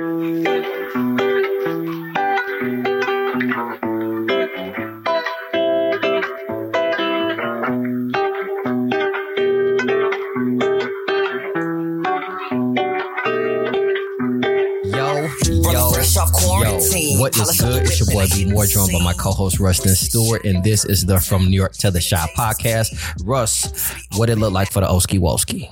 What is good? It's your boy Be More Drone by my co-host Rustin Stewart, and this is the From New York to the Shop podcast. Russ, what it look like for the Oski Wolski?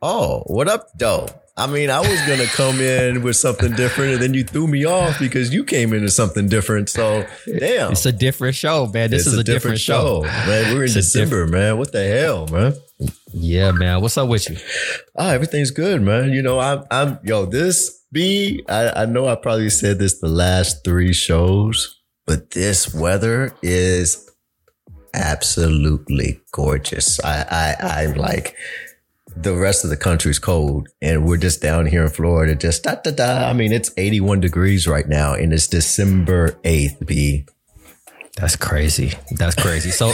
Oh, what up, though? I mean, I was going to come in with something different, and then you threw me off because you came into something different. So, damn. It's a different show, man. This is a different show. Man, we're in December, man. What the hell, man? Yeah, man. What's up with you? Oh, everything's good, man. You know, I know I probably said this the last three shows, but this weather is absolutely gorgeous. I'm like, the rest of the country's cold and we're just down here in Florida, just I mean, it's 81 degrees right now and it's December 8th, B. That's crazy. That's crazy. So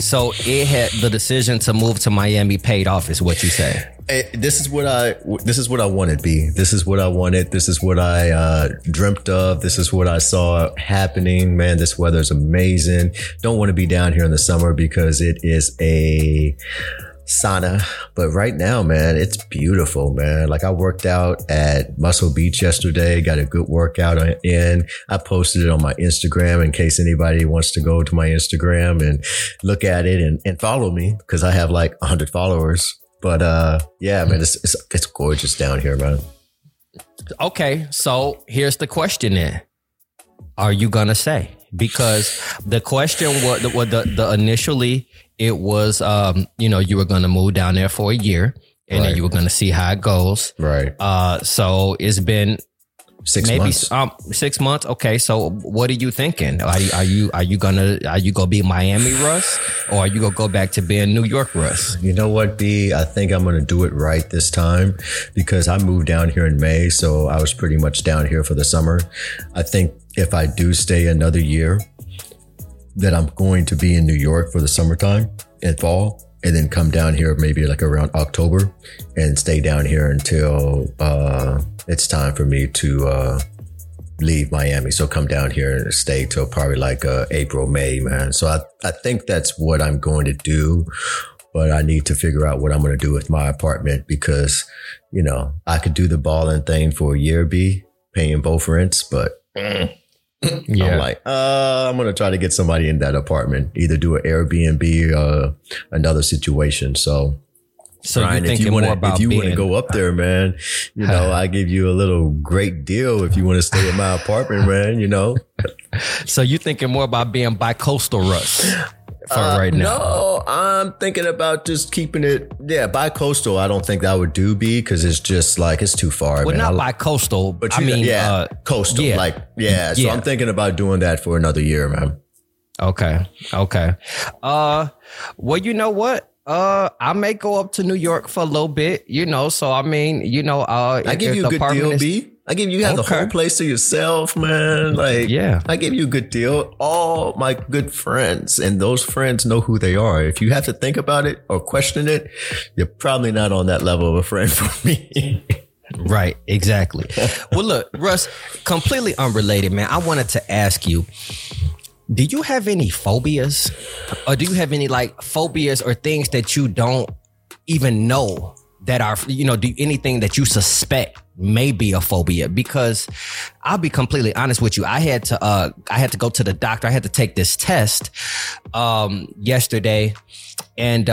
it had the decision to move to Miami paid off is what you say. This is what I wanted, B. This is what I wanted. This is what I dreamt of. This is what I saw happening. Man, this weather is amazing. Don't want to be down here in the summer because it is a sauna. But right now, man, it's beautiful, man. Like, I worked out at Muscle Beach yesterday, got a good workout in. I posted it on my Instagram in case anybody wants to go to my Instagram and look at it and follow me because I have like 100 followers. But yeah, man, it's gorgeous down here, man. Okay, so here's the question then. Are you going to say? Because the question was initially it was, you were going to move down there for a year and then you were going to see how it goes. Right. So it's been 6 months. 6 months. Okay. So what are you thinking? Are you going to be Miami Russ, or are you going to go back to being New York Russ? You know what, B? I think I'm going to do it right this time because I moved down here in May. So I was pretty much down here for the summer. I think if I do stay another year, that I'm going to be in New York for the summertime and fall, and then come down here maybe like around October and stay down here until it's time for me to leave Miami. So come down here and stay till probably like April, May, man. So I think that's what I'm going to do, but I need to figure out what I'm going to do with my apartment because, you know, I could do the balling thing for a year, B, paying both rents, but... Yeah. I'm like, I'm going to try to get somebody in that apartment, either do an Airbnb, another situation. So Brian, you're thinking if you want to go up there, man, you know, I give you a little great deal if you want to stay at my apartment, man, you know. So you thinking more about being bi-coastal Russ for right now? No, I'm thinking about just keeping it. Yeah, bi-coastal, I don't think that would do, B, because it's just like, it's too far. Well, man. Not bi-coastal, but coastal. Yeah. Like, yeah. So I'm thinking about doing that for another year, man. Okay. Well, you know what? I may go up to New York for a little bit, you know. So I mean, you know, I give you a good deal, B. I give you have the whole place to yourself, man. Like, yeah, I give you a good deal. All my good friends, and those friends know who they are. If you have to think about it or question it, you're probably not on that level of a friend for me. Right, exactly. Well, look, Russ, completely unrelated, man. I wanted to ask you, do you have any phobias, or do you have any like phobias or things that you don't even know that are, you know, do anything that you suspect may be a phobia? Because I'll be completely honest with you. I had to go to the doctor. I had to take this test yesterday, and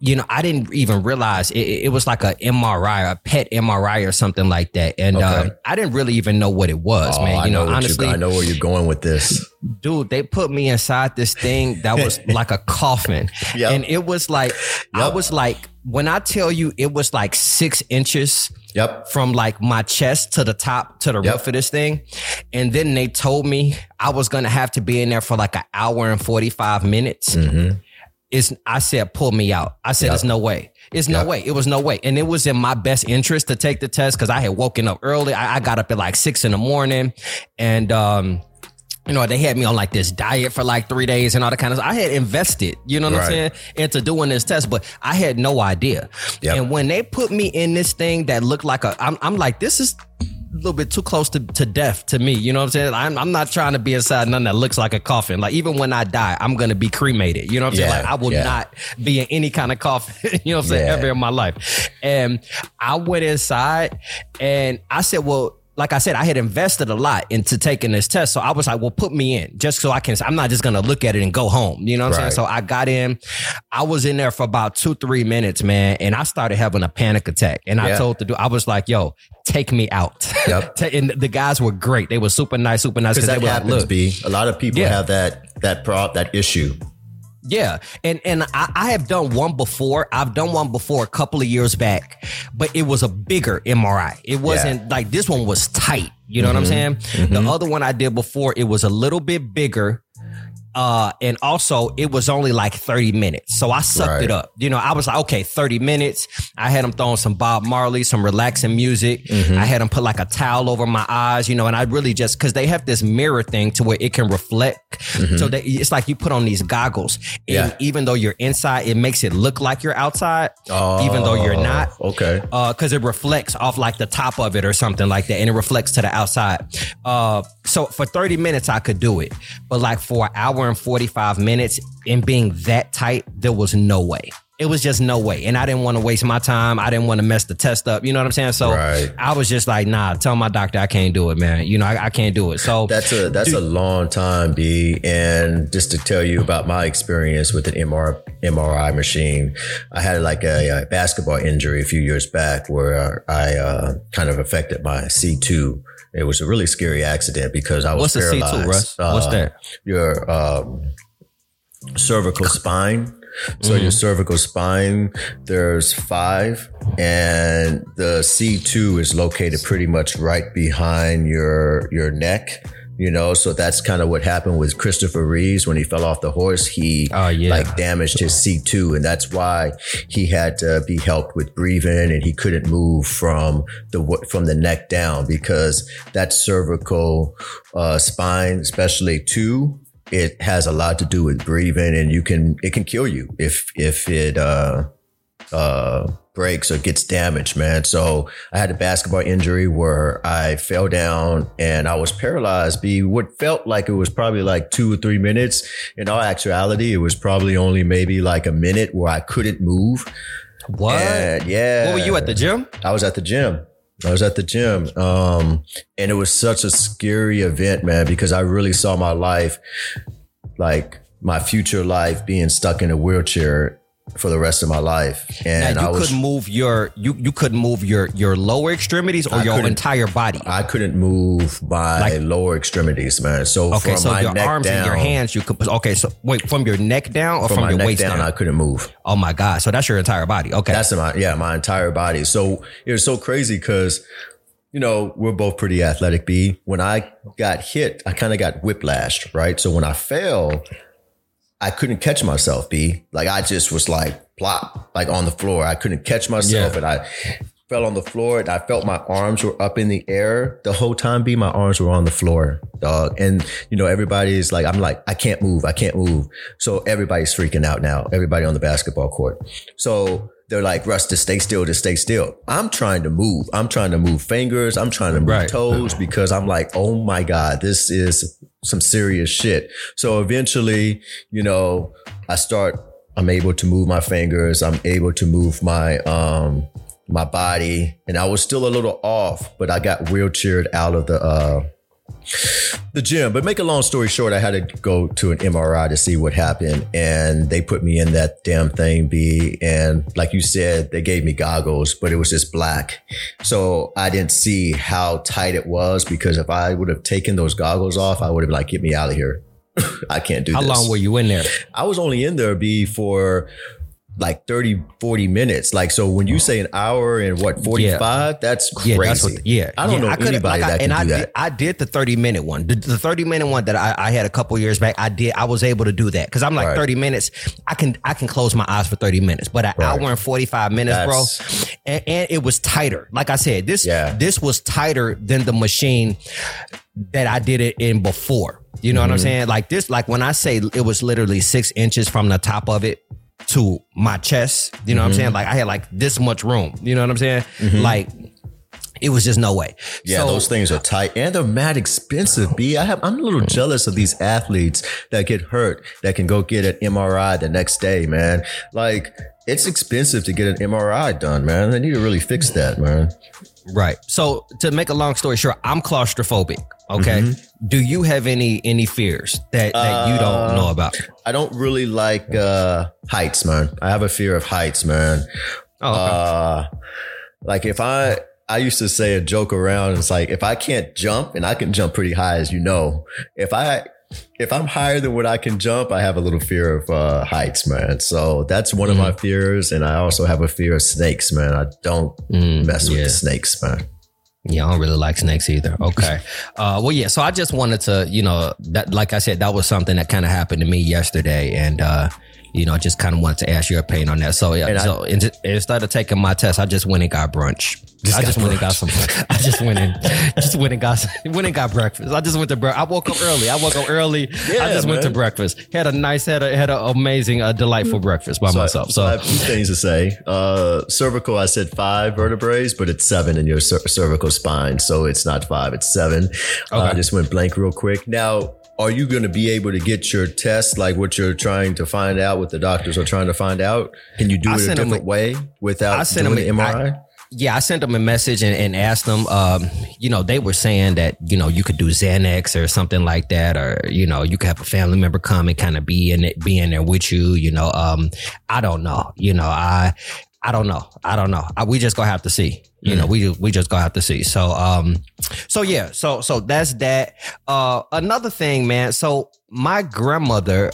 you know, I didn't even realize it was like a MRI, a PET MRI or something like that. And I didn't really even know what it was, man. You know, honestly, I know where you're going with this. Dude, they put me inside this thing that was like a coffin. Yep. And it was like, I was like, when I tell you it was like 6 inches from like my chest to the top, to the roof of this thing. And then they told me I was going to have to be in there for like an hour and 45 minutes. Mm-hmm. I said, pull me out. I said, there's no way. It's no way. It was no way. And it was in my best interest to take the test because I had woken up early. I got up at like 6 in the morning, and you know, they had me on like this diet for like 3 days and all that kind of stuff. I had invested, you know what I'm saying, into doing this test, but I had no idea. Yep. And when they put me in this thing that looked like a, I'm like, this is a little bit too close to death to me. You know what I'm saying? I'm not trying to be inside nothing that looks like a coffin. Like even when I die, I'm going to be cremated. You know what I'm saying? Like I will not be in any kind of coffin, you know what I'm saying, ever in my life. And I went inside and I said, well, like I said, I had invested a lot into taking this test. So I was like, well, put me in just so I can, I'm not just going to look at it and go home. You know what I'm saying? So I got in, I was in there for about 2-3 minutes, man. And I started having a panic attack and I told the dude, I was like, yo, take me out. Yep. And the guys were great. They were super nice, super nice. Cause that happens, like, B. A lot of people have that issue. Yeah. And I have done one before. I've done one before a couple of years back, but it was a bigger MRI. It wasn't like this one was tight. You know what I'm saying? Mm-hmm. The other one I did before, it was a little bit bigger. And also it was only like 30 minutes. So I sucked it up. You know, I was like, okay, 30 minutes. I had him throwing some Bob Marley, some relaxing music. Mm-hmm. I had him put like a towel over my eyes, you know, and I really just, cause they have this mirror thing to where it can reflect. Mm-hmm. So that it's like you put on these goggles and even though you're inside, it makes it look like you're outside, even though you're not. Okay. Cause it reflects off like the top of it or something like that. And it reflects to the outside. So for 30 minutes I could do it, but like for an hour and 45 minutes and being that tight, there was no way. It was just no way. And I didn't want to waste my time. I didn't want to mess the test up. You know what I'm saying? So I was just like, nah, tell my doctor I can't do it, man. You know, I can't do it. So that's a long time, B. And just to tell you about my experience with an MRI machine, I had like a basketball injury a few years back where I kind of affected my C2. It was a really scary accident because I was paralyzed. C2, Russ? What's that? Your cervical spine. So your cervical spine, there's 5, and the C2 is located pretty much right behind your neck. You know, so that's kind of what happened with Christopher Reeves when he fell off the horse. He like damaged his C2, and that's why he had to be helped with breathing, and he couldn't move from the neck down because that cervical spine, especially 2. It has a lot to do with breathing, and it can kill you if it breaks or gets damaged, man. So I had a basketball injury where I fell down and I was paralyzed. What felt like it was probably like 2 or 3 minutes. In all actuality, it was probably only maybe like a minute where I couldn't move. What? And What were you at the gym? I was at the gym. And it was such a scary event, man, because I really saw my life, like my future life, being stuck in a wheelchair for the rest of my life. And now you couldn't move your lower extremities or your entire body. I couldn't move my lower extremities, man. So your neck arms down, and your hands, you could. Okay, so wait, from your neck down or from your waist down? I couldn't move. Oh my God! So that's your entire body. Okay, that's my entire body. So it was so crazy because, you know, we're both pretty athletic, B. When I got hit, I kind of got whiplashed, right? So when I fell, I couldn't catch myself, B. Like I just was like plop, like on the floor. I couldn't catch myself, and I fell on the floor, and I felt my arms were up in the air the whole time, B. My arms were on the floor, dog. And you know, everybody's like, I'm like, I can't move. So everybody's freaking out now. Everybody on the basketball court. So they're like, Russ, just stay still. I'm trying to move. I'm trying to move fingers. I'm trying to move toes because I'm like, oh my God, this is some serious shit. So eventually, you know, I'm able to move my fingers. I'm able to move my body. And I was still a little off, but I got wheelchaired out of the gym. But make a long story short, I had to go to an MRI to see what happened, and they put me in that damn thing, B. And like you said, they gave me goggles, but it was just black, so I didn't see how tight it was, because if I would have taken those goggles off, I would have been like, get me out of here. I can't do this. How long were you in there? I was only in there, B, for like 30-40 minutes. Like, so when you say an hour and 45, that's crazy. I don't know anybody that can do that. I did the 30-minute one. The 30-minute one that I had a couple years back, I was able to do that because I'm like 30 minutes. I can close my eyes for 30 minutes, but an hour and 45 minutes, bro. And it was tighter. Like I said, this was tighter than the machine that I did it in before. You know what I'm saying? Like this, like when I say it was literally 6 inches from the top of it to my chest, you know what I'm saying? Like I had like this much room, you know what I'm saying? Like it was just no way. Yeah, so, those things are tight and they're mad expensive. I'm a little jealous of these athletes that get hurt, that can go get an MRI the next day, man. Like it's expensive to get an MRI done, man. They need to really fix that, man. Right. So to make a long story short, I'm claustrophobic. Okay. Do you have any fears that you don't know about? I don't really like heights, man. I have a fear of heights, man. Oh, okay. Like if I used to say a joke around, it's like if I can't jump, and I can jump pretty high, as you know, if I'm higher than what I can jump, I have a little fear of heights, man. So that's one of my fears. And I also have a fear of snakes, man. I don't mess with the snakes, man. Yeah, I don't really like snakes either. Okay. Well, yeah. So I just wanted to, you know, that, like I said, that was something that kind of happened to me yesterday. And, you know, I just kind of wanted to ask your opinion on that. So, yeah, so instead of taking my test, I just went and got brunch. I just went and got breakfast. I just went to breakfast. I woke up early. Yeah, I just went to breakfast. Had an amazing, delightful breakfast by myself. So I have 2 things to say. Cervical, I said 5 vertebrae, but it's 7 in your cervical spine. So it's not 5, it's 7. Okay. I just went blank real quick. Now, are you going to be able to get your test, like what you're trying to find out, what the doctors are trying to find out? Can you do it a different way without doing the MRI? Yeah, I sent them a message and asked them, you know, they were saying that, you know, you could do Xanax or something like that, or, you know, you could have a family member come and kind of be in there with you. You know, I don't know. You know, I don't know. We just gonna have to see. You know, we just gonna have to see. So, yeah. So that's that. Another thing, man. So my grandmother,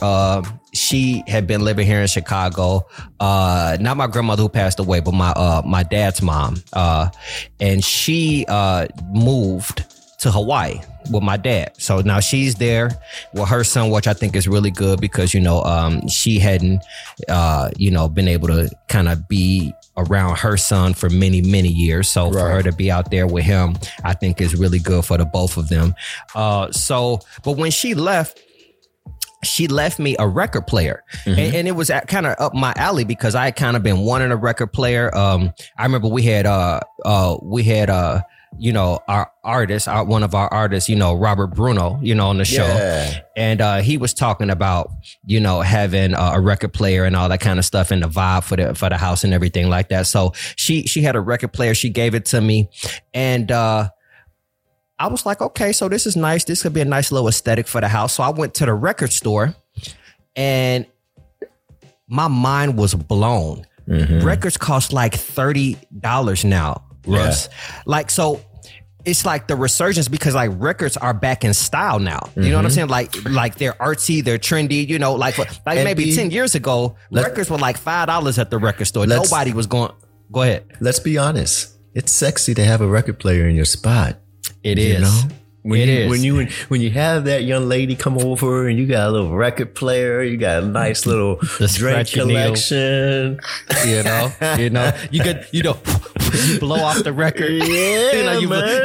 she had been living here in Chicago. Not my grandmother who passed away, but my dad's mom. And she moved to Hawaii with my dad. So now she's there with her son, which I think is really good because, you know, she hadn't, you know, been able to kind of be around her son for many, many years. So for her to be out there with him, I think is really good for the both of them. But when she left me a record player and it was kind of up my alley because I had kind of been wanting a record player. I remember we had you know, one of our artists, you know, Robert Bruno, you know, on the show. Yeah. And he was talking about, you know, having a record player and all that kind of stuff and the vibe for the house and everything like that. So she had a record player. She gave it to me. And I was like, okay, so this is nice. This could be a nice little aesthetic for the house. So I went to the record store and my mind was blown. Records cost like $30 now. Russ. Yeah. Like, so it's like the resurgence because like records are back in style now. You know what I'm saying? Like they're artsy, they're trendy, you know, like maybe 10 years ago, records were like $5 at the record store. Nobody was going. Go ahead. Let's be honest. It's sexy to have a record player in your spot. It is. You know? When you have that young lady come over and you got a little record player, you got a nice little drink collection, you know, you blow off the record,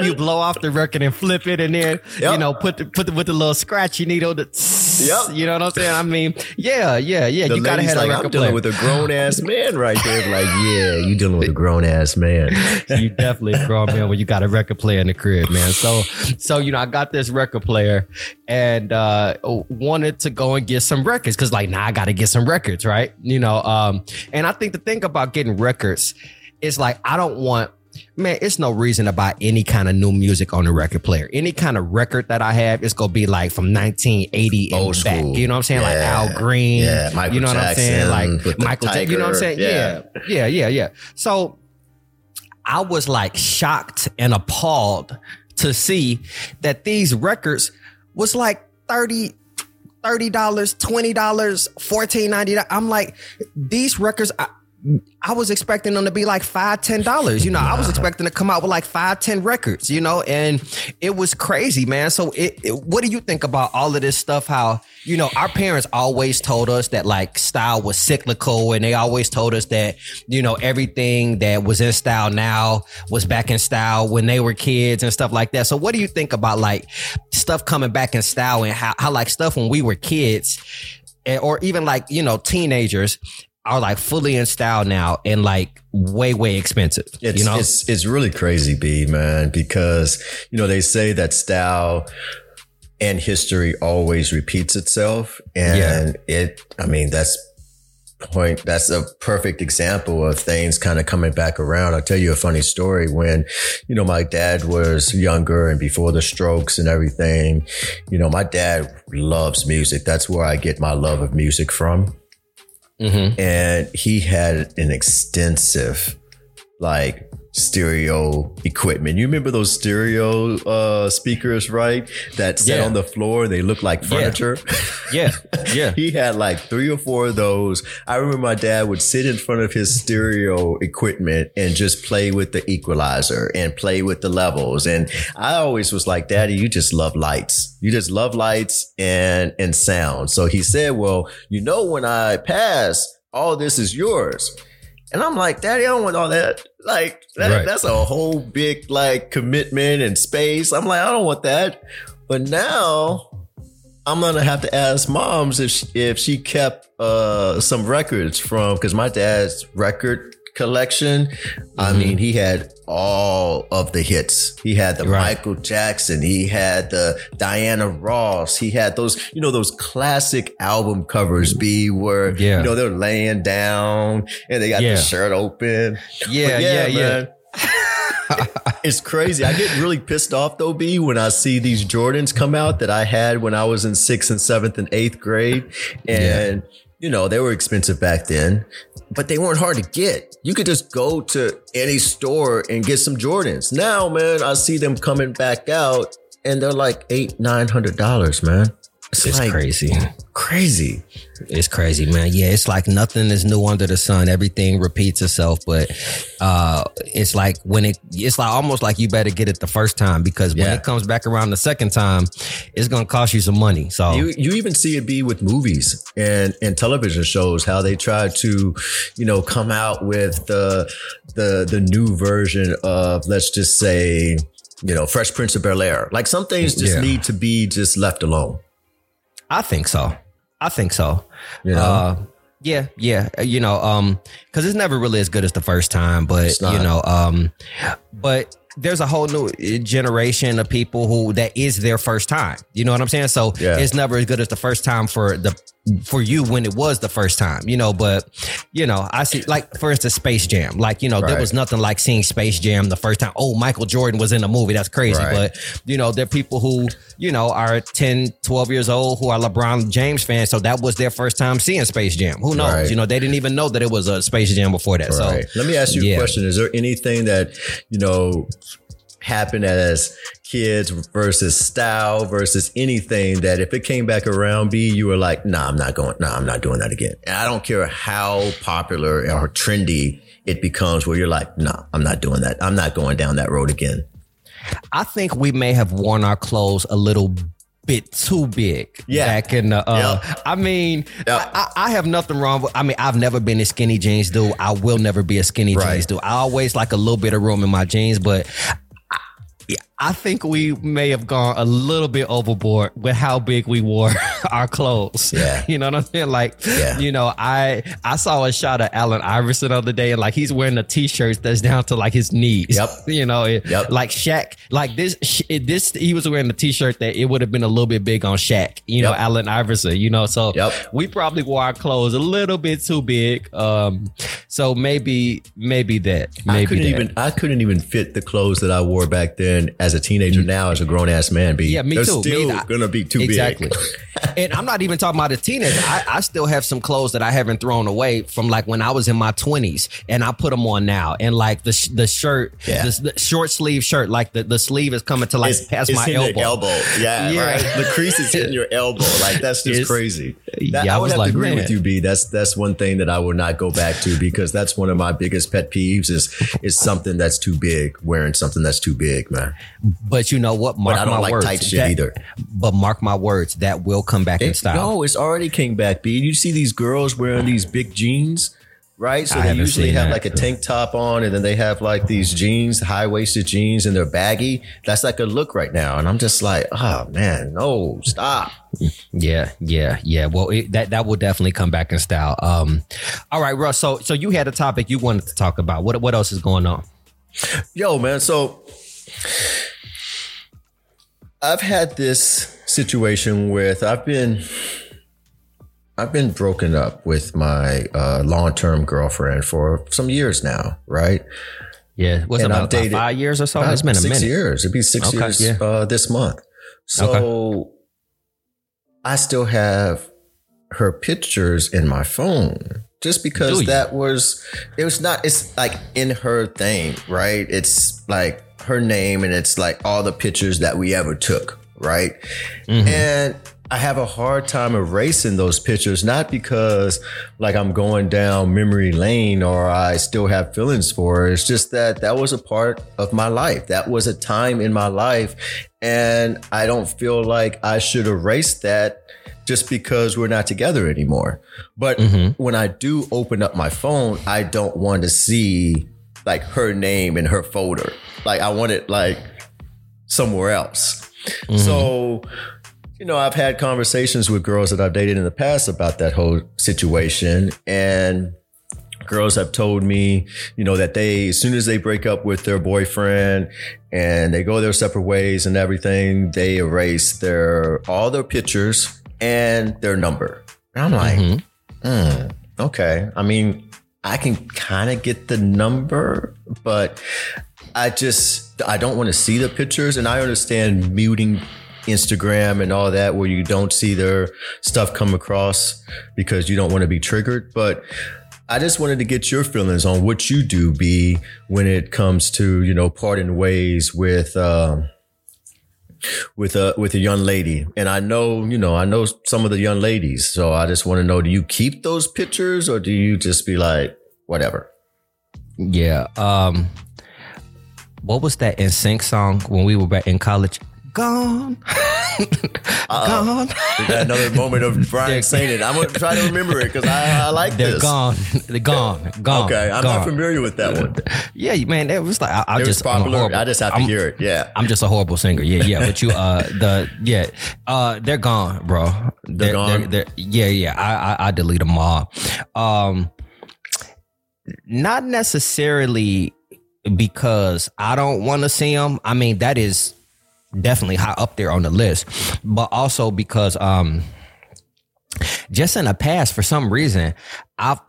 you blow off the record and flip it, and then you know put the with the little scratchy needle, you know what I'm saying? I mean, yeah. The you gotta have like, a record I'm dealing player with a grown ass man right there. Like, yeah, you dealing with a grown ass man. You definitely a grown man when you got a record player in the crib, man. So. You know, I got this record player and wanted to go and get some records because like, I got to get some records, right? You know, and I think the thing about getting records is like, I don't want, man, it's no reason to buy any kind of new music on the record player. Any kind of record that I have, it's going to be like from 1980 and old back. School. You know what I'm saying? Yeah. Like Al Green, Michael Jackson, what I'm saying? Like Michael Jackson, you know what I'm saying? Yeah. So I was like shocked and appalled to see that these records was like $30, $20, $14.90. I'm like, these records, I was expecting them to be like $5, $10. You know, I was expecting to come out with like 5, 10 records, you know, and it was crazy, man. So what do you think about all of this stuff? How, you know, our parents always told us that like style was cyclical and they always told us that, you know, everything that was in style now was back in style when they were kids and stuff like that. So what do you think about like stuff coming back in style, and how like stuff when we were kids or even like, you know, teenagers are like fully in style now and like way expensive. It's, you know, it's really crazy, B, man, because, you know, they say that style and history always repeats itself. And that's a perfect example of things kind of coming back around. I'll tell you a funny story. When, you know, my dad was younger and before the strokes and everything, you know, my dad loves music. That's where I get my love of music from. Mm-hmm. And he had an extensive, like, stereo equipment. You remember those stereo speakers, right? That sat on the floor. They looked like furniture. Yeah. He had like 3 or 4 of those. I remember my dad would sit in front of his stereo equipment and just play with the equalizer and play with the levels. And I always was like, Daddy, you just love lights. You just love lights and sound. So he said, well, you know, when I pass, all this is yours. And I'm like, Daddy, I don't want all that. Like, that's a whole big, like, commitment and space. I'm like, I don't want that. But now I'm going to have to ask Moms if she kept some records from, because my dad's record collection, mm-hmm. I mean, he had all of the hits. He had the Michael Jackson. He had the Diana Ross. He had those, you know, those classic album covers, B, where, you know, they're laying down and they got the shirt open. It's crazy. I get really pissed off though, B, when I see these Jordans come out that I had when I was in 6th and 7th and 8th grade. And, you know, they were expensive back then, but they weren't hard to get. You could just go to any store and get some Jordans. Now, man, I see them coming back out and they're like $800-$900, man. It's like crazy. It's crazy, man. Yeah, it's like nothing is new under the sun. Everything repeats itself, but it's like when it's like almost like you better get it the first time, because when it comes back around the second time, it's gonna cost you some money. So you even see it be with movies and television shows, how they try to, you know, come out with the new version of, let's just say, you know, Fresh Prince of Bel-Air. Like some things just need to be just left alone. I think so. Yeah. You know, cause it's never really as good as the first time, but you know, but there's a whole new generation of people who that is their first time. You know what I'm saying? So it's never as good as the first time for you when it was the first time, you know, but you know, I see, like, for instance, Space Jam, like, you know, there was nothing like seeing Space Jam the first time. Oh, Michael Jordan was in the movie. That's crazy. But you know, there are people who, you know, are 10, 12 years old who are LeBron James fans. So that was their first time seeing Space Jam. Who knows? You know, they didn't even know that it was a Space Jam before that. So let me ask you a question. Is there anything that, you know, happened as kids versus style versus anything that if it came back around, B, you were like, I'm not doing that again? And I don't care how popular or trendy it becomes, where you're like, I'm not doing that. I'm not going down that road again. I think we may have worn our clothes a little bit too big back in the I mean, I have nothing wrong with, I mean, I've never been a skinny jeans dude. I will never be a skinny jeans dude. I always like a little bit of room in my jeans, but I think we may have gone a little bit overboard with how big we wore our clothes. Yeah. You know what I'm saying? Like, you know, I saw a shot of Allen Iverson the other day, and like he's wearing a t-shirt that's down to like his knees. Yep. You know, like Shaq, like this, he was wearing a t-shirt that it would have been a little bit big on Shaq, you know, Allen Iverson, you know, so we probably wore our clothes a little bit too big. So maybe that. I couldn't even fit the clothes that I wore back then as a teenager now as a grown ass man, B. Yeah, me too. Still gonna be too big. Exactly. And I'm not even talking about a teenager. I still have some clothes that I haven't thrown away from like when I was in my 20s, and I put them on now. And like the shirt, the short sleeve shirt, like the sleeve is coming to like past my elbow. Yeah, right. The crease is hitting your elbow. Like that's just crazy. I would have to agree with you, B. That's one thing that I will not go back to, because that's one of my biggest pet peeves is something that's too big, wearing something that's too big, man. But you know what? Mark, but I don't like tight shit either. But mark my words, that will come back in style. No, it's already came back, B. You see these girls wearing these big jeans right? So they usually have like a tank top on, and then they have like these jeans, high-waisted jeans, and they're baggy. That's like a look right now. And I'm just like, oh man, no, stop. Yeah. Well, that will definitely come back in style. All right, Russ. So you had a topic you wanted to talk about. What else is going on? Yo, man. So I've had this situation with I've been broken up with my long-term girlfriend for some years now, right? Yeah. What's it about 5 years or so? It's been a 6 years. It'd be 6 years this month. So I still have her pictures in my phone just because it's like in her thing, right? It's like her name and it's like all the pictures that we ever took, right? Mm-hmm. And I have a hard time erasing those pictures, not because like I'm going down memory lane or I still have feelings for her. It's just that was a part of my life. That was a time in my life. And I don't feel like I should erase that just because we're not together anymore. But when I do open up my phone, I don't want to see like her name in her folder. Like I want it like somewhere else. Mm-hmm. So, you know, I've had conversations with girls that I've dated in the past about that whole situation, and girls have told me, you know, that as soon as they break up with their boyfriend and they go their separate ways and everything, they erase all their pictures and their number. And I'm like, okay. I mean, I can kind of get the number, but I don't want to see the pictures. And I understand muting Instagram and all that where you don't see their stuff come across because you don't want to be triggered. But I just wanted to get your feelings on what you do, B, when it comes to, you know, parting ways with a young lady. And I know some of the young ladies. So I just want to know, do you keep those pictures or do you just be like, whatever? Yeah. What was that NSYNC song when we were back in college? Gone. Gone. We got another moment of Brian saying it. I'm going to try to remember it because I like this. They're gone. Okay, I'm not familiar with that one. Yeah, man, it was like I just have to hear it. Yeah, I'm just a horrible singer. Yeah, but you they're gone, bro. They're gone. They're I delete them all. Not necessarily because I don't want to see them. I mean, that is definitely high up there on the list, but also because just in the past, for some reason, I've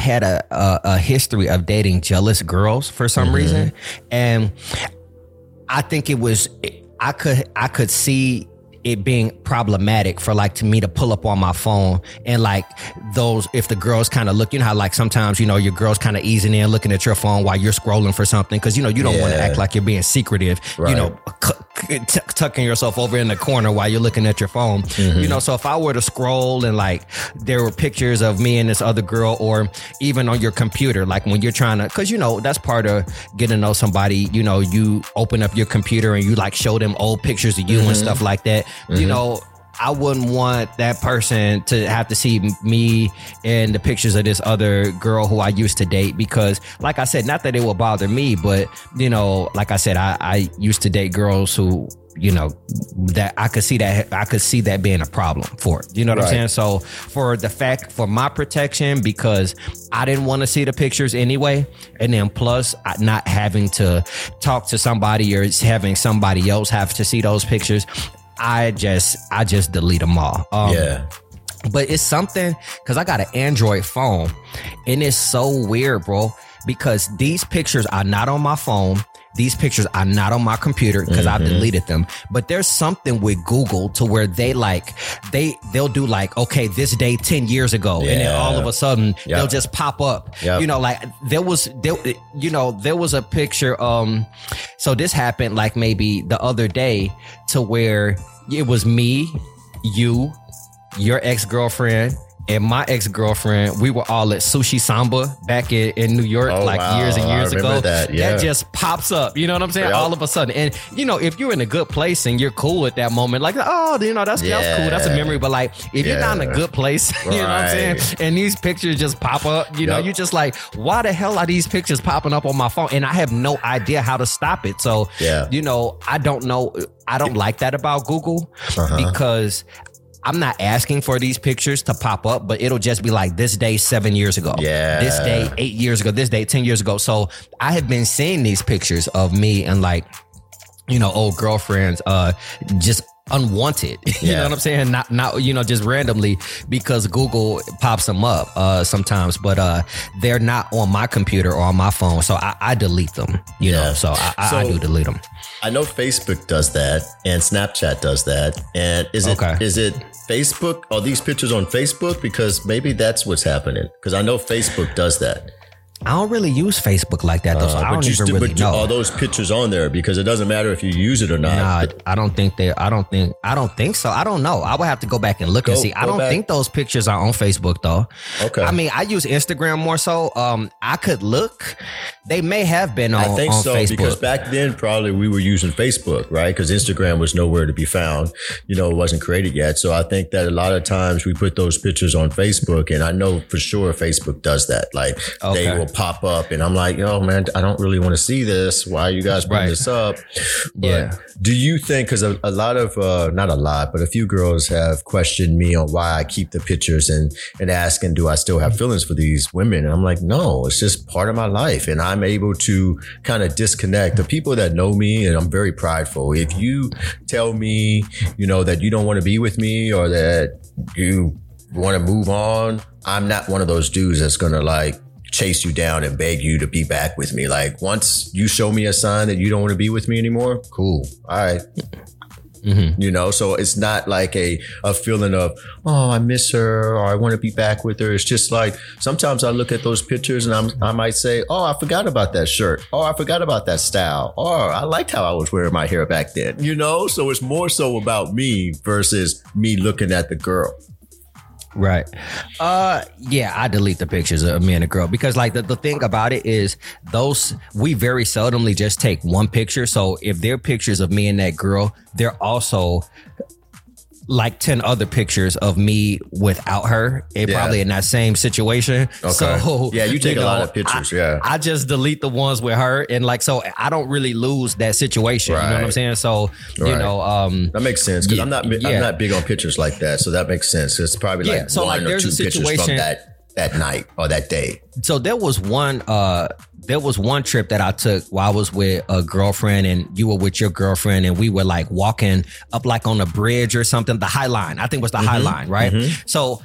had a history of dating jealous girls for some reason, and I think I could see it being problematic for like to me to pull up on my phone and like those, if the girls kind of look, you know how like sometimes, you know, your girls kind of easing in looking at your phone while you're scrolling for something because, you know, you don't want to act like you're being secretive, right. You know, tucking yourself over in the corner while you're looking at your phone, you know. So if I were to scroll and like there were pictures of me and this other girl, or even on your computer, like when you're trying to, because, you know, that's part of getting to know somebody, you know, you open up your computer and you like show them old pictures of you and stuff like that. You know, I wouldn't want that person to have to see me in the pictures of this other girl who I used to date, because like I said, not that it will bother me, but, you know, like I said, I used to date girls who, you know, that I could see that being a problem for it. You know what I'm saying? So for my protection, because I didn't want to see the pictures anyway. And then plus not having to talk to somebody or having somebody else have to see those pictures, I just delete them all. But it's something, because I got an Android phone and it's so weird, bro, because these pictures are not on my phone. These pictures are not on my computer because I've deleted them. But there's something with Google to where they like, they'll do like, okay, this day 10 years ago. Yeah. And then all of a sudden they'll just pop up, you know, like there was a picture. So this happened like maybe the other day to where it was me, your ex-girlfriend, and my ex-girlfriend, we were all at Sushi Samba back in New York, years and years ago. That, yeah. That just pops up. You know what I'm saying? Yep. All of a sudden. And, you know, if you're in a good place and you're cool at that moment, like, oh, you know, that's cool. That's a memory. But like, if you're not in a good place, you know what I'm saying? And these pictures just pop up, you know, you're just like, why the hell are these pictures popping up on my phone? And I have no idea how to stop it. So, you know, I don't know. I don't like that about Google because I'm not asking for these pictures to pop up, but it'll just be like this day 7 years ago, this day 8 years ago, this day 10 years ago. So I have been seeing these pictures of me and like, you know, old girlfriends, just unwanted, you know what I'm saying? Not, you know, just randomly because Google pops them up sometimes, but they're not on my computer or on my phone. So I delete them, you know, so I do delete them. I know Facebook does that and Snapchat does that. And is it Facebook? Are these pictures on Facebook? Because maybe that's what's happening. Because I know Facebook does that. I don't really use Facebook like that, though, so I don't even really know. Are those pictures on there? Because it doesn't matter if you use it or not. Nah, I don't think so. I don't know. I would have to go back and look and see. I don't think those pictures are on Facebook, though. Okay. I mean, I use Instagram more so. I could look. They may have been on Facebook. I think so, Facebook. Because back then, probably we were using Facebook, right? Because Instagram was nowhere to be found. You know, it wasn't created yet. So I think that a lot of times we put those pictures on Facebook, and I know for sure Facebook does that. Like, they will pop up and I'm like, yo, man, I don't really want to see this. Why are you guys bringing this up? But do you think, because a lot of, not a lot, but a few girls have questioned me on why I keep the pictures and asking, do I still have feelings for these women? And I'm like, no, it's just part of my life. And I'm able to kind of disconnect. The people that know me, and I'm very prideful. If you tell me, you know, that you don't want to be with me or that you want to move on, I'm not one of those dudes that's going to like, chase you down and beg you to be back with me. Like once you show me a sign that you don't want to be with me anymore, cool. All right. Mm-hmm. You know, so it's not like a feeling of, oh, I miss her or I want to be back with her. It's just like sometimes I look at those pictures and I might say, oh, I forgot about that shirt. Oh, I forgot about that style. Or I liked how I was wearing my hair back then, you know? So it's more so about me versus me looking at the girl. Right. I delete the pictures of me and a girl because like the thing about it is those we very seldomly just take one picture. So if they're pictures of me and that girl, they're also like 10 other pictures of me without her, probably in that same situation. Okay. So yeah, you take a lot of pictures. I just delete the ones with her, and like so, I don't really lose that situation. Right. You know what I'm saying? So you know, that makes sense because I'm not big on pictures like that, so that makes sense. It's probably like one or two pictures from that night or that day. So there was one. There was one trip that I took while I was with a girlfriend and you were with your girlfriend and we were like walking up like on a bridge or something. The High Line, I think was the High Line, right? Mm-hmm. So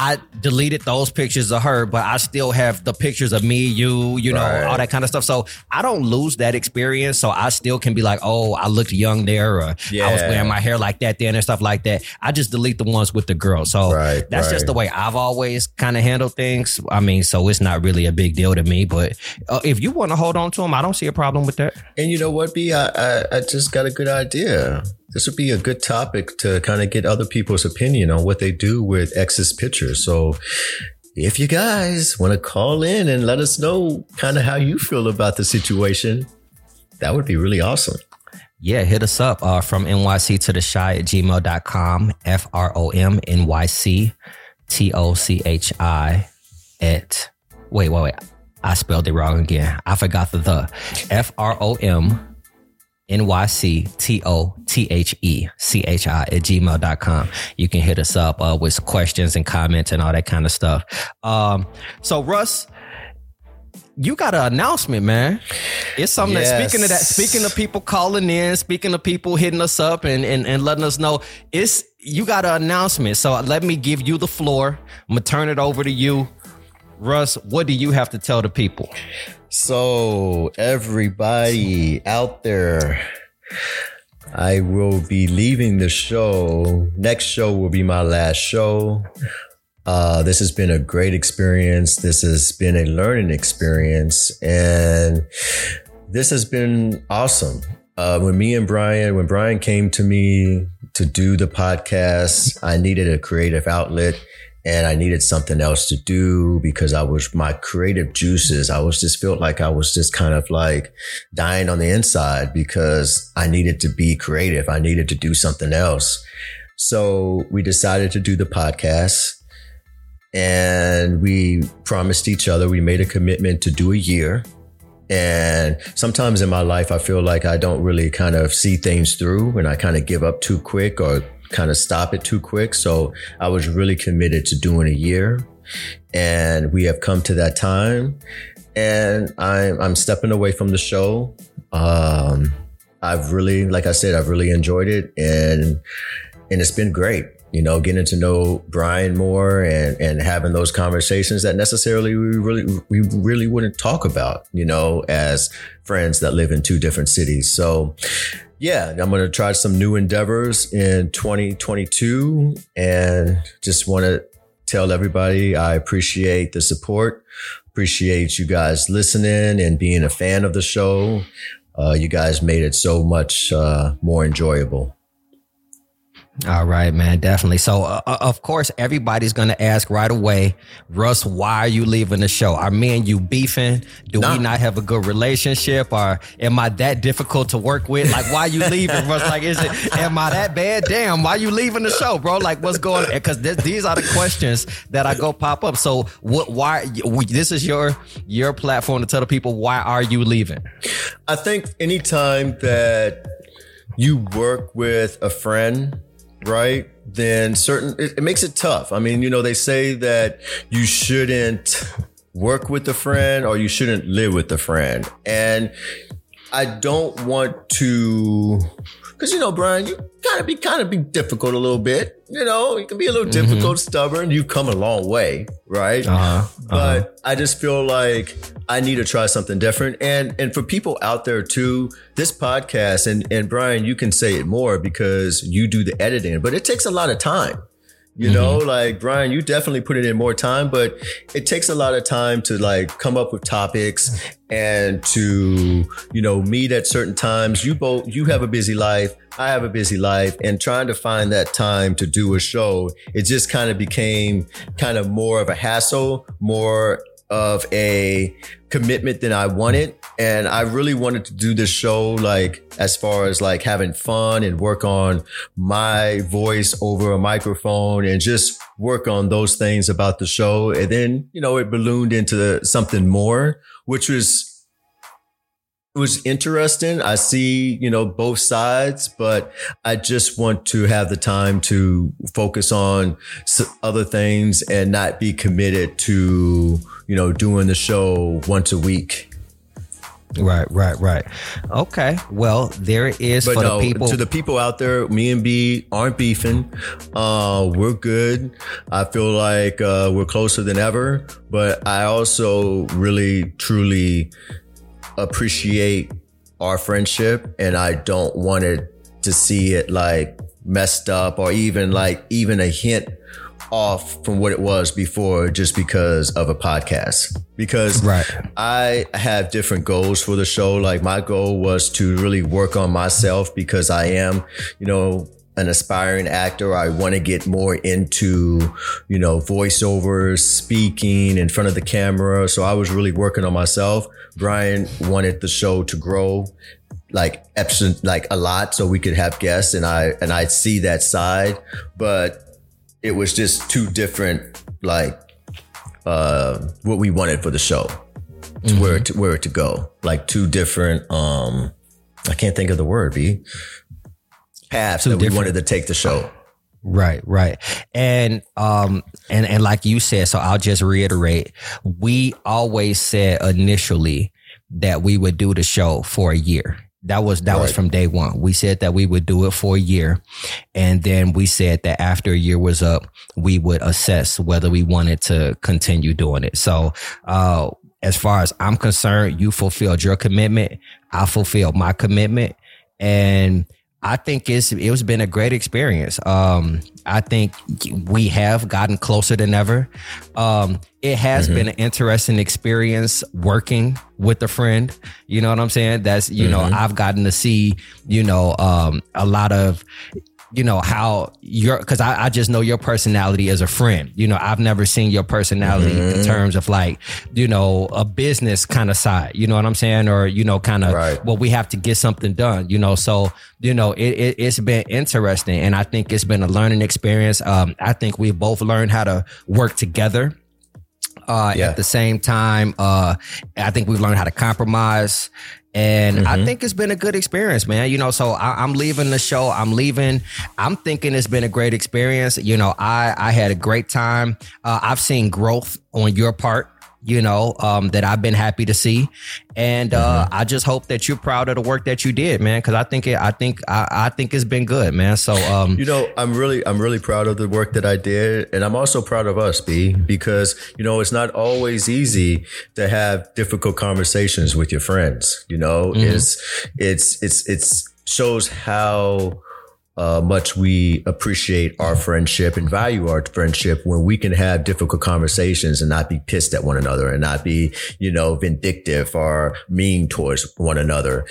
I deleted those pictures of her, but I still have the pictures of me, you know, all that kind of stuff. So I don't lose that experience. So I still can be like, oh, I looked young there, or I was wearing my hair like that then and stuff like that. I just delete the ones with the girl. So that's just the way I've always kind of handled things. I mean, so it's not really a big deal to me, but if you want to hold on to them, I don't see a problem with that. And you know what, B, I just got a good idea. This would be a good topic to kind of get other people's opinion on what they do with ex's pictures. So if you guys want to call in and let us know kind of how you feel about the situation, that would be really awesome. Yeah, hit us up from NYC to the shy at gmail.com, FROMNYCTOCHI at, wait, I spelled it wrong again. I forgot the FROMNYCTOTHECHI@gmail.com. You can hit us up with questions and comments and all that kind of stuff. So Russ, you got an announcement, man. It's something that speaking of people calling in, speaking of people hitting us up and letting us know, you got an announcement. So let me give you the floor. I'm gonna turn it over to you. Russ, what do you have to tell the people? So everybody out there, I will be leaving the show. Next show will be my last show. This has been a great experience. This has been a learning experience. And this has been awesome. When Brian came to me to do the podcast, I needed a creative outlet. and I needed something else to do because I was my creative juices. I was just felt like I was just kind of like dying on the inside because I needed to be creative. I needed to do something else. So we decided to do the podcast and we promised each other, we made a commitment to do a year. And sometimes in my life, I feel like I don't really kind of see things through and I kind of give up too quick or kind of stop it too quick. So I was really committed to doing a year and we have come to that time and I'm stepping away from the show. I've really, like I said, I've really enjoyed it and it's been great, you know, getting to know Brian more and having those conversations that necessarily we really wouldn't talk about, you know, as friends that live in two different cities. So yeah, I'm going to try some new endeavors in 2022 and just want to tell everybody I appreciate the support, appreciate you guys listening and being a fan of the show. You guys made it so much more enjoyable. All right, man. Definitely. So, of course, everybody's going to ask right away, Russ, why are you leaving the show? Are me and you beefing? Do we not have a good relationship? Or am I that difficult to work with? Like, why are you leaving, Russ? Like, am I that bad? Damn, why are you leaving the show, bro? Like, what's going on? Because these are the questions that I go pop up. So this is your platform to tell the people, why are you leaving? I think anytime that you work with a friend, right, then it makes it tough. I mean, you know, they say that you shouldn't work with a friend or you shouldn't live with a friend. And I don't want to, because, you know, Brian, you kind of be difficult a little bit. You know, you can be a little difficult, stubborn. You've come a long way, right? But I just feel like I need to try something different. And for people out there too, this podcast, and Brian, you can say it more because you do the editing, but it takes a lot of time. You know, like, Brian, you definitely put it in more time, but it takes a lot of time to like come up with topics and to, you know, meet at certain times. You have a busy life. I have a busy life, and trying to find that time to do a show, it just kind of became kind of more of a hassle, more of a commitment than I wanted. And I really wanted to do this show, like, as far as like having fun and work on my voice over a microphone and just work on those things about the show. And then, you know, it ballooned into something more, which was interesting. I see, you know, both sides, but I just want to have the time to focus on other things and not be committed to, you know, doing the show once a week. Right. Okay. Well, there is but for no, the people. To the people out there, me and B aren't beefing. We're good. I feel like we're closer than ever, but I also really, truly appreciate our friendship, and I don't want it to see it like messed up or even a hint off from what it was before just because of a podcast. Because I have different goals for the show. Like, my goal was to really work on myself because I am, you know, an aspiring actor. I want to get more into, you know, voiceovers, speaking in front of the camera. So I was really working on myself. Brian wanted the show to grow like a lot so we could have guests, and I see that side, but it was just two different, like, what we wanted for the show, to where to go, like two different, I can't think of the word, B, paths that we wanted to take the show. Right. And like you said, so I'll just reiterate, we always said initially that we would do the show for a year. That was from day one. We said that we would do it for a year. And then we said that after a year was up, we would assess whether we wanted to continue doing it. So, as far as I'm concerned, you fulfilled your commitment. I fulfilled my commitment. And I think it's been a great experience. I think we have gotten closer than ever. It has been an interesting experience working with a friend. You know what I'm saying? That's, you know, I've gotten to see, you know, a lot of you know, how you're, because I just know your personality as a friend. You know, I've never seen your personality in terms of like, you know, a business kind of side, you know what I'm saying? Or, you know, kind of, well, we have to get something done, you know? So, you know, it's been interesting. And I think it's been a learning experience. I think we both learned how to work together. At the same time, I think we've learned how to compromise. And I think it's been a good experience, man. You know, so I'm leaving the show. I'm leaving. I'm thinking it's been a great experience. You know, I had a great time. I've seen growth on your part, you know, that I've been happy to see. And I just hope that you're proud of the work that you did, man. Cause I think it, I think it's been good, man. So, you know, I'm really proud of the work that I did. And I'm also proud of us, B, because, you know, it's not always easy to have difficult conversations with your friends. You know, it's shows how much we appreciate our friendship and value our friendship when we can have difficult conversations and not be pissed at one another and not be, you know, vindictive or mean towards one another.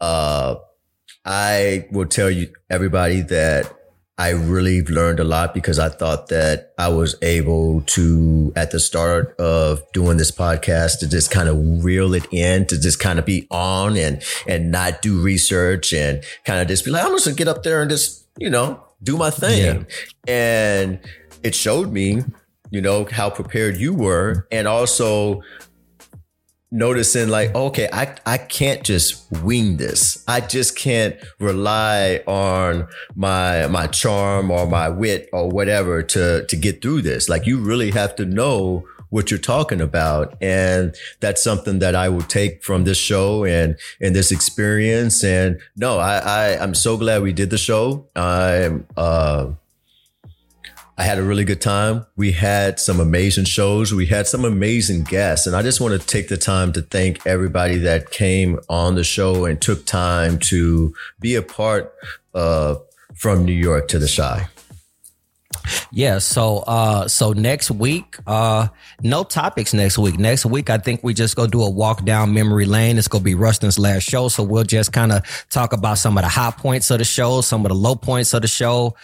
I will tell you, everybody, that I really learned a lot, because I thought that I was able to, at the start of doing this podcast, to just kind of reel it in, to just kind of be on and not do research and kind of just be like, I'm just gonna get up there and just, you know, do my thing. Yeah. And it showed me, you know, how prepared you were, and also noticing like, okay, I can't just wing this. I just can't rely on my charm or my wit or whatever to get through this. Like, you really have to know what you're talking about. And that's something that I will take from this show and this experience. And no, I'm so glad we did the show. I had a really good time. We had some amazing shows. We had some amazing guests. And I just want to take the time to thank everybody that came on the show and took time to be a part of From New York to the Shy. Yeah. So next week, no topics next week. Next week, I think we just go do a walk down memory lane. It's going to be Rustin's last show. So we'll just kind of talk about some of the high points of the show, some of the low points of the show,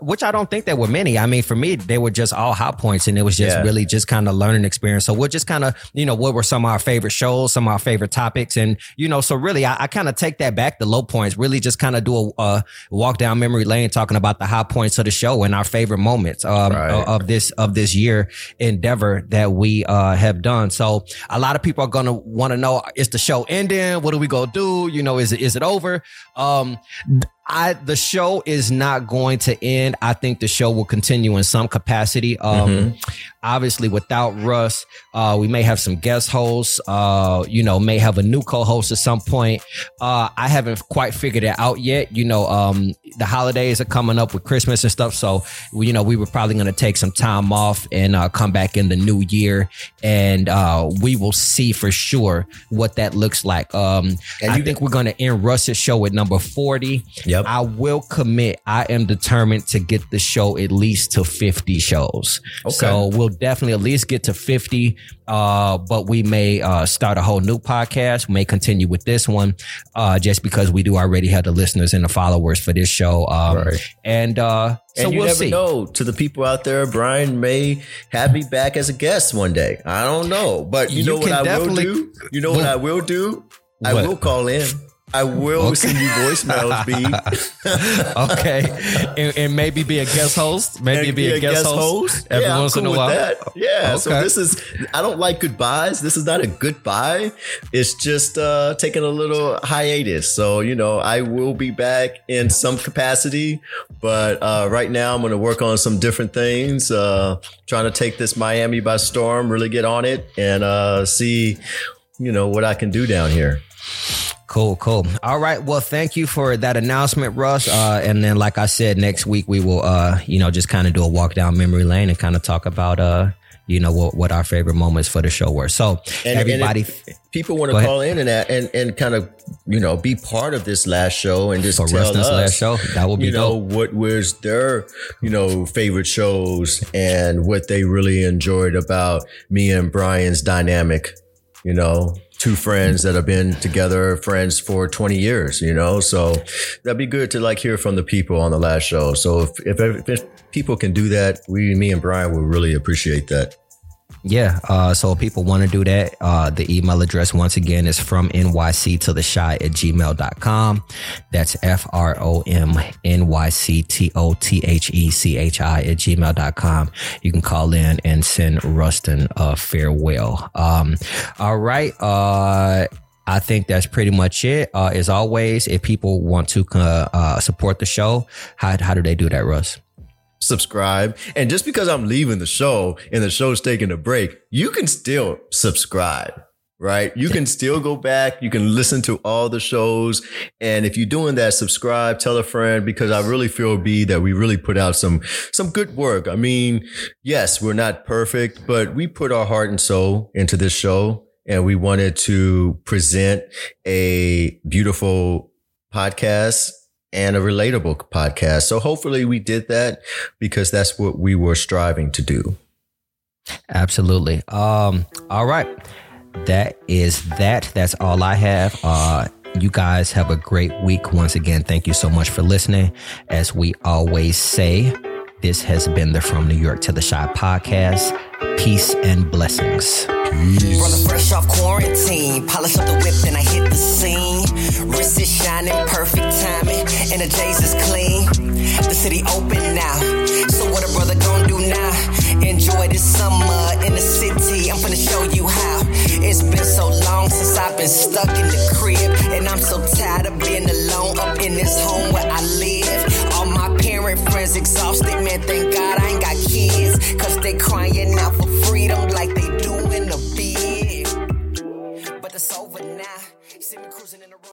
which I don't think there were many. I mean, for me, they were just all high points, and it was just really just kind of learning experience. So we'll just kind of, you know, what were some of our favorite shows, some of our favorite topics. And, you know, so really I kind of take that back, the low points, really just kind of do a walk down memory lane, talking about the high points of the show and our favorite moments of this year endeavor that we have done. So a lot of people are going to want to know, is the show ending? What are we going to do? You know, is it over? The show is not going to end. I think the show will continue in some capacity. Obviously, without Russ, we may have some guest hosts, you know, may have a new co-host at some point. I haven't quite figured it out yet. You know, the holidays are coming up with Christmas and stuff. So, you know, we were probably going to take some time off and come back in the new year. And we will see for sure what that looks like. I think we're going to end Russ's show at number 40. Yep. I will commit. I am determined to get the show at least to 50 shows. Okay. So we'll definitely at least get to 50. But we may start a whole new podcast. We may continue with this one just because we do already have the listeners and the followers for this show. So and you never know. To the people out there, Brian may have me back as a guest one day. I don't know. But you know what I will do? You know what I will do? I will call in. I will send you voicemails, B. Okay. And maybe be a guest host. Maybe be a guest host. Every once in a while. Yeah. Okay. So this is, I don't like goodbyes. This is not a goodbye. It's just taking a little hiatus. So, you know, I will be back in some capacity. But right now I'm going to work on some different things. Trying to take this Miami by storm, really get on it and see, you know, what I can do down here. Cool. All right. Well, thank you for that announcement, Russ. And then, like I said, next week we will, you know, just kind of do a walk down memory lane and kind of talk about, you know, what our favorite moments for the show were. So everybody, people want to call in and kind of, you know, be part of this last show and just tell us, last show, that will be, you know, what was their, you know, favorite shows and what they really enjoyed about me and Brian's dynamic, you know. two friends that have been together, friends for 20 years, you know? So that'd be good to like hear from the people on the last show. So if people can do that, me and Brian would really appreciate that. Yeah. So if people want to do that, the email address once again is fromnyctotheshy@gmail.com. That's fromnyctotheshi@gmail.com. You can call in and send Rustin a farewell. All right. I think that's pretty much it. As always, if people want to support the show, how do they do that, Russ? Subscribe. And just because I'm leaving the show and the show's taking a break, you can still subscribe, right? You can still go back. You can listen to all the shows. And if you're doing that, subscribe, tell a friend, because I really feel that we really put out some good work. I mean, yes, we're not perfect, but we put our heart and soul into this show, and we wanted to present a beautiful podcast and a relatable podcast. So hopefully we did that, because that's what we were striving to do. Absolutely. All right. That. That's all I have. You guys have a great week. Once again, thank you so much for listening. As we always say, this has been the From New York to the Shop podcast. Peace and blessings. Peace. Brother, fresh off quarantine. Polish up the whip and I hit the scene. Wrist is shining, perfect timing. And the J's is clean. The city open now. So what a brother gonna do now? Enjoy this summer in the city. I'm finna show you how. It's been so long since I've been stuck in the crib. And I'm so tired of being alone up in this home where I live. All my parent friends exhausted. Man, thank God I ain't got kids. Cause they crying out for freedom like they do in the bid. But it's over now. See me cruising in the road.